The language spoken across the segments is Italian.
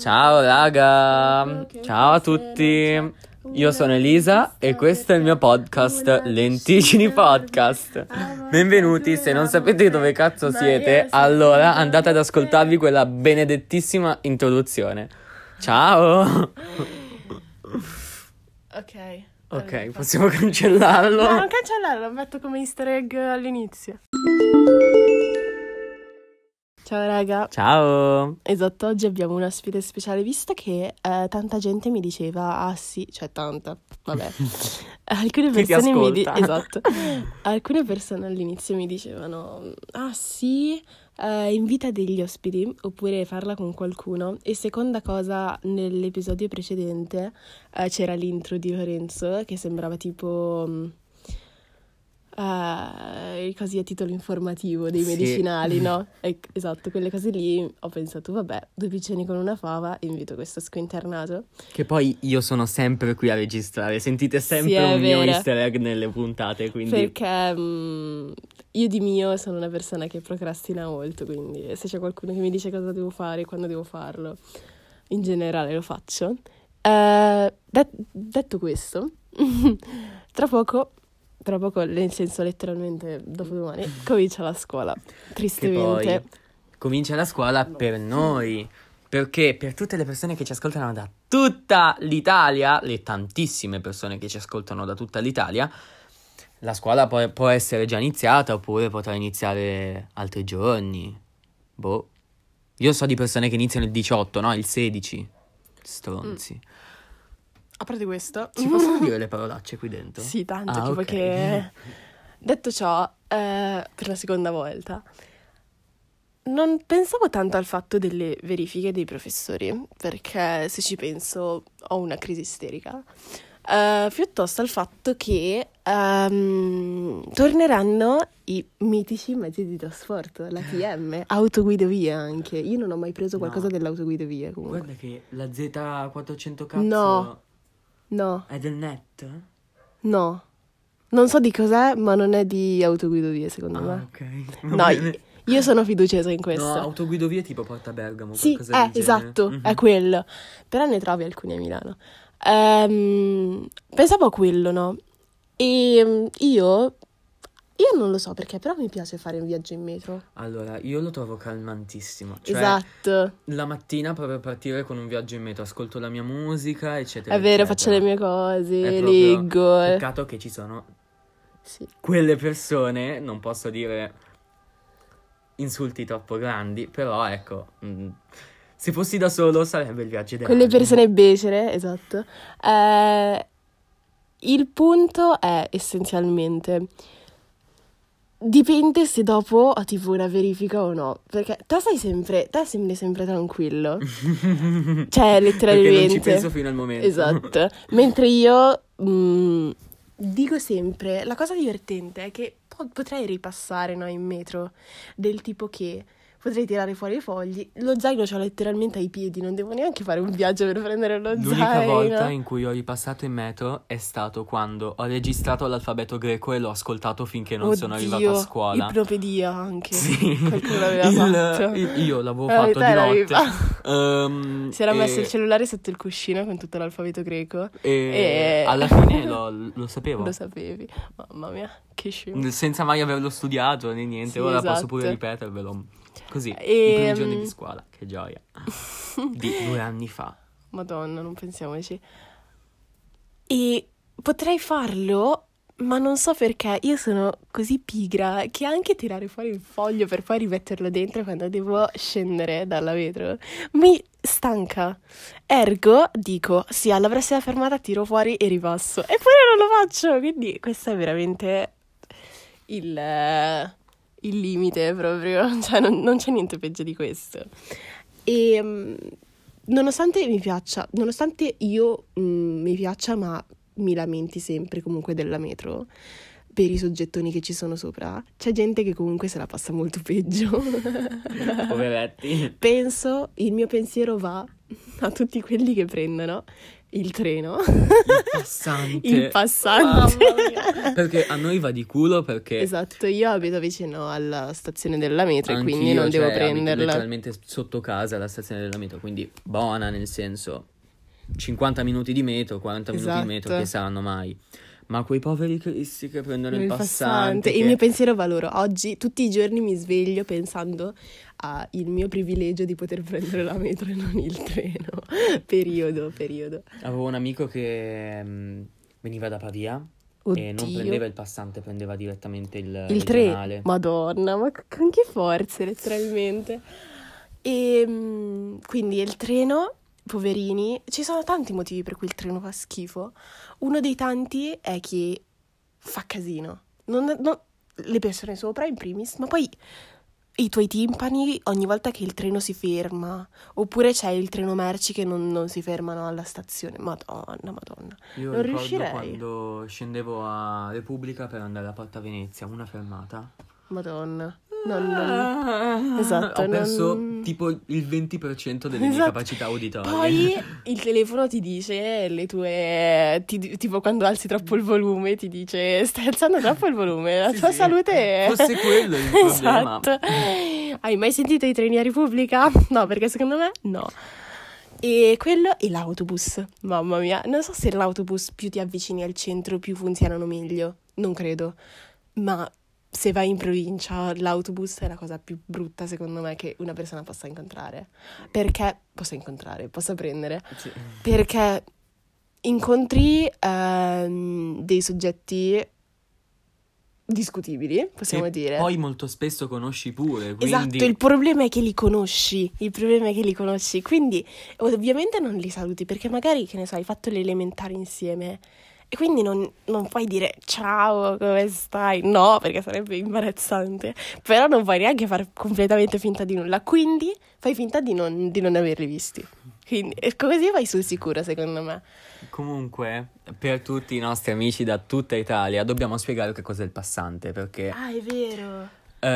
Ciao raga, ciao a tutti, io sono Elisa e questo è il mio podcast Lenticini Podcast. Benvenuti, se non sapete dove cazzo siete, allora andate ad ascoltarvi quella benedettissima introduzione. Ciao. Ok, possiamo cancellarlo? No, non cancellarlo, lo metto come easter egg all'inizio. Ciao raga. Ciao. Esatto, oggi abbiamo una sfida speciale, visto che tanta gente mi diceva ah sì, cioè tanta, vabbè. Alcune persone mi dicevano esatto. Alcune persone all'inizio mi dicevano "Ah sì, invita degli ospiti oppure farla con qualcuno". E seconda cosa, nell'episodio precedente c'era l'intro di Lorenzo che sembrava tipo così a titolo informativo dei medicinali, no? Esatto, quelle cose lì. Ho pensato, vabbè, due piccioni con una fava, invito questo squinternato. Che poi io sono sempre qui a registrare, sentite sempre mio easter egg nelle puntate, quindi. Perché io di mio sono una persona che procrastina molto, quindi se c'è qualcuno che mi dice cosa devo fare, quando devo farlo, in generale lo faccio. Detto questo, tra poco, nel senso letteralmente dopodomani, comincia la scuola, tristemente. Comincia la scuola per noi, perché per tutte le persone che ci ascoltano da tutta l'Italia, le tantissime persone che ci ascoltano da tutta l'Italia, la scuola può essere già iniziata oppure potrà iniziare altri giorni. Boh. Io so di persone che iniziano il 18, no? Il 16. Stronzi. A parte questo, ci possono dire le parolacce qui dentro? Sì, tanto, tipo okay. Che detto ciò, per la seconda volta non pensavo tanto al fatto delle verifiche dei professori, perché se ci penso ho una crisi isterica, piuttosto al fatto che torneranno i mitici mezzi di trasporto, l'ATM, autoguidovia anche. Io non ho mai preso qualcosa dell'autoguidovia comunque. Guarda che la Z400 cazzo. No. È del net? No. Non so di cos'è, ma non è di autoguidovie, secondo me. Ok. No, io sono fiduciosa in questo. No, autoguidovie tipo Porta Bergamo. Sì, qualcosa del esatto, genere. È quello. Però ne trovi alcuni a Milano. Pensavo a quello, no? E io non lo so perché, però mi piace fare un viaggio in metro. Allora, io lo trovo calmantissimo. Cioè, esatto. La mattina proprio partire con un viaggio in metro, ascolto la mia musica, eccetera. È vero, eccetera. Faccio le mie cose, leggo. Peccato che ci sono quelle persone, non posso dire insulti troppo grandi, però ecco, se fossi da solo sarebbe il viaggio ideale. Quelle persone becere, esatto. Il punto è essenzialmente... Dipende se dopo ho tipo una verifica o no. Perché te sembri sempre tranquillo. Cioè, letteralmente. Perché non ci penso fino al momento. Esatto. Mentre io dico sempre, la cosa divertente è che potrei ripassare, no, in metro. Del tipo che potrei tirare fuori i fogli. Lo zaino ce l'ho letteralmente ai piedi. Non devo neanche fare un viaggio per prendere lo zaino. L'unica volta in cui ho ripassato in metro è stato quando ho registrato l'alfabeto greco e l'ho ascoltato finché non sono arrivata a scuola. Ipopedia anche. Sì. Qualcuno l'aveva fatto. Io l'avevo fatto di notte. Si era messo il cellulare sotto il cuscino con tutto l'alfabeto greco. E alla fine lo sapevo. Lo sapevi. Mamma mia, che scemo. Senza mai averlo studiato né niente. Sì, ora posso pure ripetervelo. Così, i primi giorni di scuola, che gioia, di 2 anni fa. Madonna, non pensiamoci. E potrei farlo, ma non so perché, io sono così pigra che anche tirare fuori il foglio per poi rimetterlo dentro quando devo scendere dalla metro mi stanca. Ergo, dico, sì, alla prossima fermata tiro fuori e ripasso. Eppure non lo faccio, quindi questo è veramente il limite proprio, cioè non c'è niente peggio di questo. E nonostante mi piaccia, ma mi lamenti sempre comunque della metro per i soggettoni che ci sono sopra, c'è gente che comunque se la passa molto peggio. Poveretti. Il mio pensiero va a tutti quelli che prendono Il treno. Il passante. Oh, perché a noi va di culo perché... Esatto, io abito vicino alla stazione della metro e quindi non devo prenderla. Abito letteralmente sotto casa alla stazione della metro, quindi buona nel senso 50 minuti di metro, 40 minuti di metro che saranno mai. Ma quei poveri cristi che prendono il passante. Che... Il mio pensiero va loro. Oggi, tutti i giorni mi sveglio pensando al mio privilegio di poter prendere la metro e non il treno. Periodo. Avevo un amico che veniva da Pavia. Oddio. E non prendeva il passante, prendeva direttamente il treno. Madonna, ma con che forze, letteralmente. E quindi il treno... Poverini, ci sono tanti motivi per cui il treno fa schifo. Uno dei tanti è che fa casino. Non le persone sopra in primis, ma poi i tuoi timpani ogni volta che il treno si ferma. Oppure c'è il treno merci che non si fermano alla stazione. Madonna. Io non riuscirei. Quando scendevo a Repubblica per andare alla Porta Venezia, una fermata. Madonna. Non. Esatto, ho perso tipo il 20% delle mie capacità auditorie. Poi il telefono ti dice le tue tipo quando alzi troppo il volume ti dice stai alzando troppo il volume, la tua salute è... Forse quello è il problema. Esatto. Hai mai sentito i treni a Repubblica? No, perché secondo me no. E quello e l'autobus. Mamma mia, non so se l'autobus più ti avvicini al centro più funzionano meglio. Non credo. Ma se vai in provincia, l'autobus è la cosa più brutta, secondo me, che una persona possa incontrare. Perché? Possa prendere. Sì. Perché incontri dei soggetti discutibili, possiamo dire. Poi molto spesso conosci pure, quindi... Esatto, il problema è che li conosci. Quindi ovviamente non li saluti, perché magari, che ne so, hai fatto le elementari insieme... E quindi non puoi dire ciao, come stai? No, perché sarebbe imbarazzante. Però non puoi neanche far completamente finta di nulla. Quindi fai finta di non averli visti. Quindi così vai sul sicuro, secondo me. Comunque, per tutti i nostri amici da tutta Italia, dobbiamo spiegare che cos'è il passante. Perché è vero.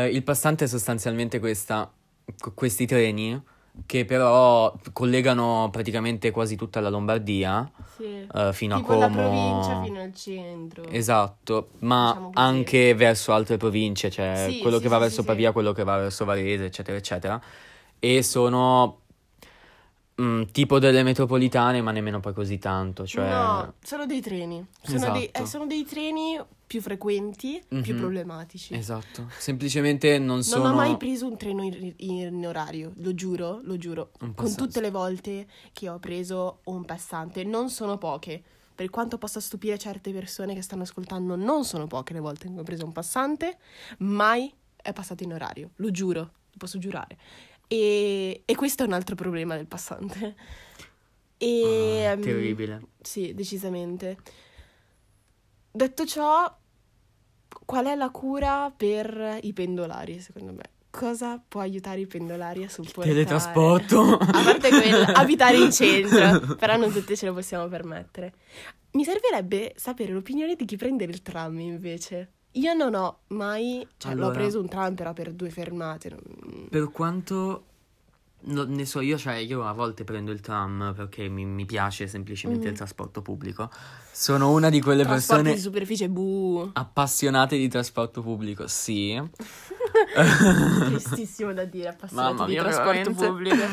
Il passante è sostanzialmente questi treni che però collegano praticamente quasi tutta la Lombardia, sì. Fino tipo a Como, la provincia fino al centro. Esatto, ma diciamo anche verso altre province, cioè sì, quello che va verso Pavia, sì. Quello che va verso Varese, eccetera, eccetera. E sono tipo delle metropolitane, ma nemmeno poi così tanto. Cioè... No, sono dei treni. Esatto. Sono dei treni più frequenti, più problematici. Esatto. Semplicemente non sono... Non ho mai preso un treno in orario, lo giuro. Con tutte le volte che ho preso un passante, non sono poche. Per quanto possa stupire certe persone che stanno ascoltando, non sono poche le volte che ho preso un passante, mai è passato in orario, lo giuro, lo posso giurare. E questo è un altro problema del passante. Terribile. Sì, decisamente. Detto ciò, qual è la cura per i pendolari, secondo me? Cosa può aiutare i pendolari a supportare? Teletrasporto! A parte quello, abitare in centro, però non tutti ce lo possiamo permettere. Mi servirebbe sapere l'opinione di chi prende il tram, invece. Io non ho mai... Cioè, allora, l'ho preso un tram, però per 2 fermate. Per quanto ne so io, cioè, io a volte prendo il tram perché mi piace semplicemente il trasporto pubblico. Sono una di quelle persone... di superficie, appassionate di trasporto pubblico, sì. Tristissimo da dire, appassionate di trasporto pubblico.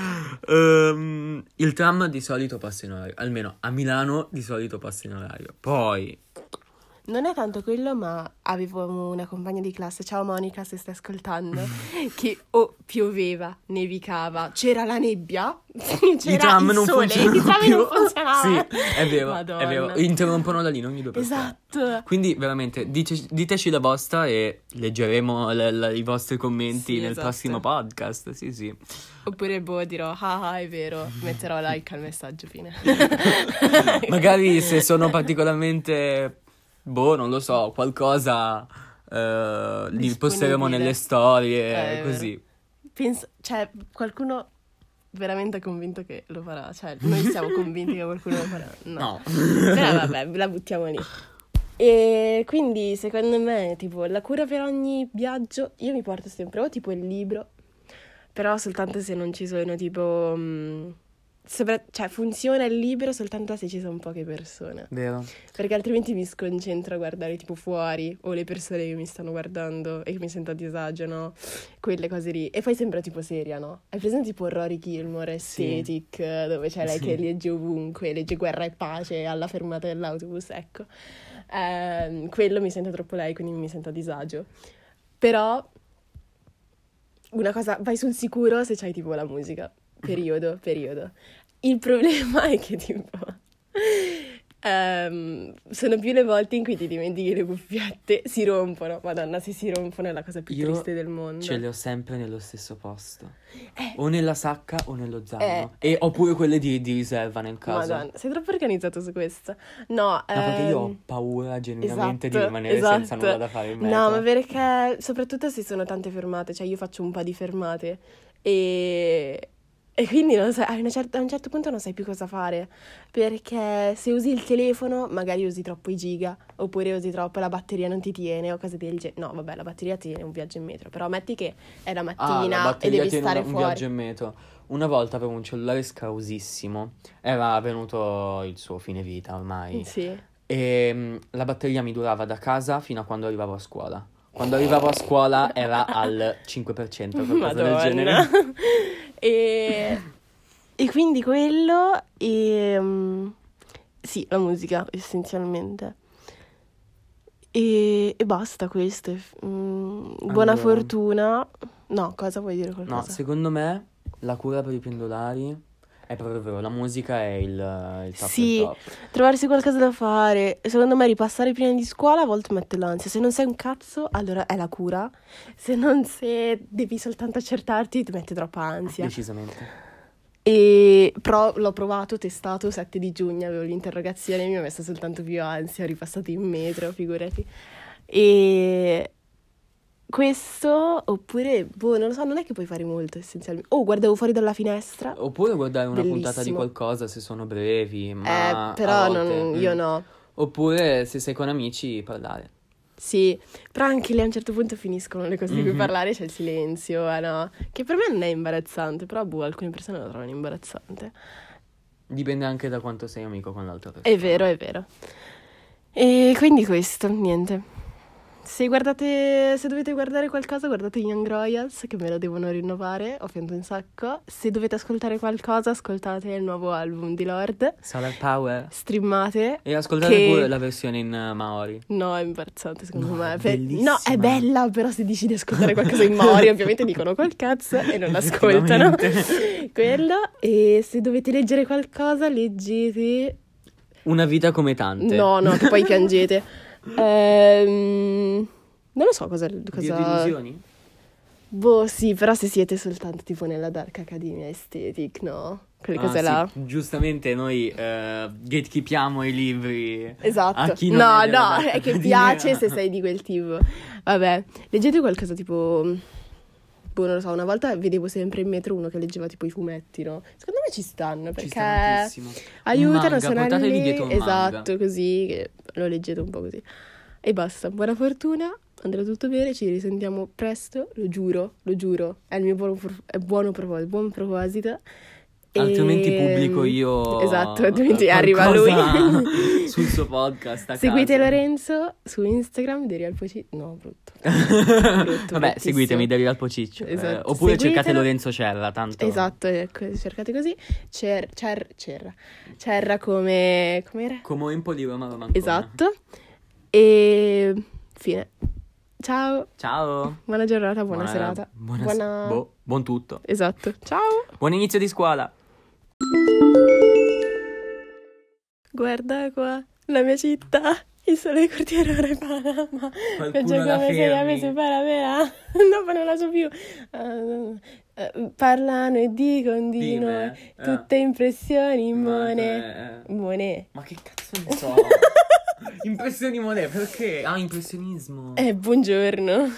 Il tram di solito passa in orario. Almeno a Milano di solito passa in orario. Poi... Non è tanto quello, ma avevamo una compagna di classe, ciao Monica se stai ascoltando, che pioveva, nevicava, c'era la nebbia, c'era il sole, i tram non funzionavano. Sì, è vero, interrompono la linea ogni 2 per 3. Esatto. Quindi veramente diteci la vostra e leggeremo i vostri commenti prossimo podcast, sì. Oppure dirò, ah è vero, metterò like al messaggio, fine. Magari se sono particolarmente... non lo so, qualcosa li posteremo nelle storie, così. Penso, cioè, qualcuno veramente è convinto che lo farà, cioè, noi siamo convinti che qualcuno lo farà. No. Però vabbè, la buttiamo lì. E quindi, secondo me, tipo, la cura per ogni viaggio, io mi porto sempre, tipo il libro, però soltanto se non ci sono, tipo... cioè funziona il libero soltanto se ci sono poche persone. Vero. Perché altrimenti mi sconcentro a guardare tipo fuori o le persone che mi stanno guardando e che mi sento a disagio, no? Quelle cose lì. E poi sembra tipo seria, no? Hai presente tipo Rory Gilmore, Aesthetic, sì, dove c'è lei, sì, che legge ovunque, legge Guerra e Pace alla fermata dell'autobus, ecco. Quello mi sento troppo lei, quindi mi sento a disagio. Però una cosa, vai sul sicuro se c'hai tipo la musica. Periodo. Il problema è che tipo sono più le volte in cui ti dimentichi le cuffiette, si rompono. Madonna, se si rompono è la cosa più triste del mondo. Ce le ho sempre nello stesso posto, o nella sacca o nello zaino, oppure quelle di riserva nel caso. Madonna, sei troppo organizzato su questo. No, perché io ho paura genuinamente, esatto, di rimanere senza nulla da fare in mezzo. No, ma perché soprattutto se sono tante fermate, cioè io faccio un po' di fermate E quindi non sai, a un certo punto non sai più cosa fare, perché se usi il telefono magari usi troppo i giga, oppure usi troppo, la batteria non ti tiene o cose del genere. No, vabbè, la batteria tiene un viaggio in metro, però metti che è la mattina e devi stare fuori. Viaggio in metro. Una volta avevo un cellulare scausissimo, era venuto il suo fine vita ormai, sì, e la batteria mi durava da casa fino a quando arrivavo a scuola. Quando arrivavo a scuola era al 5%, qualcosa del genere. E quindi quello, sì, la musica essenzialmente. E basta, questo. Buona fortuna. No, cosa vuoi dire? Qualcosa? No, secondo me la cura per i pendolari è proprio vero, la musica è il top. Sì, top. Trovarsi qualcosa da fare. Secondo me ripassare prima di scuola a volte mette l'ansia. Se non sei un cazzo, allora è la cura. Se devi soltanto accertarti, ti mette troppa ansia. Decisamente. E però l'ho provato, testato, 7 di giugno avevo l'interrogazione, mi ha messo soltanto più ansia, ho ripassato in metro, figurati. E questo, oppure, non lo so, non è che puoi fare molto essenzialmente. Guardavo fuori dalla finestra. Oppure guardare una puntata di qualcosa se sono brevi, ma però a volte, io no. Oppure se sei con amici parlare. Sì, però anche lì a un certo punto finiscono le cose di cui parlare, c'è il silenzio, no? Che per me non è imbarazzante, però alcune persone lo trovano imbarazzante. Dipende anche da quanto sei amico con l'altra persona. È vero. E quindi questo, niente. Se dovete guardare qualcosa, guardate Young Royals, che me lo devono rinnovare, ho pianto un sacco. Se dovete ascoltare qualcosa, ascoltate il nuovo album di Lorde, Solar Power. Streamate. E ascoltate pure la versione in Maori. No, è imbarazzante secondo me. No, è bella, però se decidi di ascoltare qualcosa in Maori, ovviamente dicono col cazzo e non l'ascoltano. Quello. E se dovete leggere qualcosa, leggete Una vita come tante. No, che poi piangete. Non lo so cosa... Illusioni? Sì, però se siete soltanto tipo nella Dark Academia Aesthetic, no? Quelle cose là. Giustamente noi gatekeepiamo i libri. Esatto. A chi non è che piace se sei di quel tipo. Vabbè, leggete qualcosa tipo... non lo so, una volta vedevo sempre in metro uno che leggeva tipo i fumetti, no? Secondo me ci stanno, perché ci sta tantissimo. Aiutano a suonare lì, esatto, così che lo leggete un po' così. E basta, buona fortuna, andrà tutto bene, ci risentiamo presto, lo giuro, è il mio buon proposito. Altrimenti pubblico io. Esatto, altrimenti arriva lui sul suo podcast. Seguite casa. Lorenzo su Instagram, Derialpociccio. No, brutto. Vabbè, seguitemi, Derialpociccio. Esatto. Oppure cercate Lorenzo Cerra, tanto. Esatto, ecco, cercate così. Cerra come era? Come un po' di Roma Romancona. Esatto. E fine. Ciao. Buona giornata, buona serata. Buon tutto. Esatto. Ciao. Buon inizio di scuola. Guarda qua, la mia città, il sole di Cortierone, Panama. Qualcuno la fermi. No, ma non la so più. Parlano e dicono di noi, tutte impressioni, Monet. Ma che cazzo ne so? Impressioni Monet, perché? Ah, impressionismo. Buongiorno.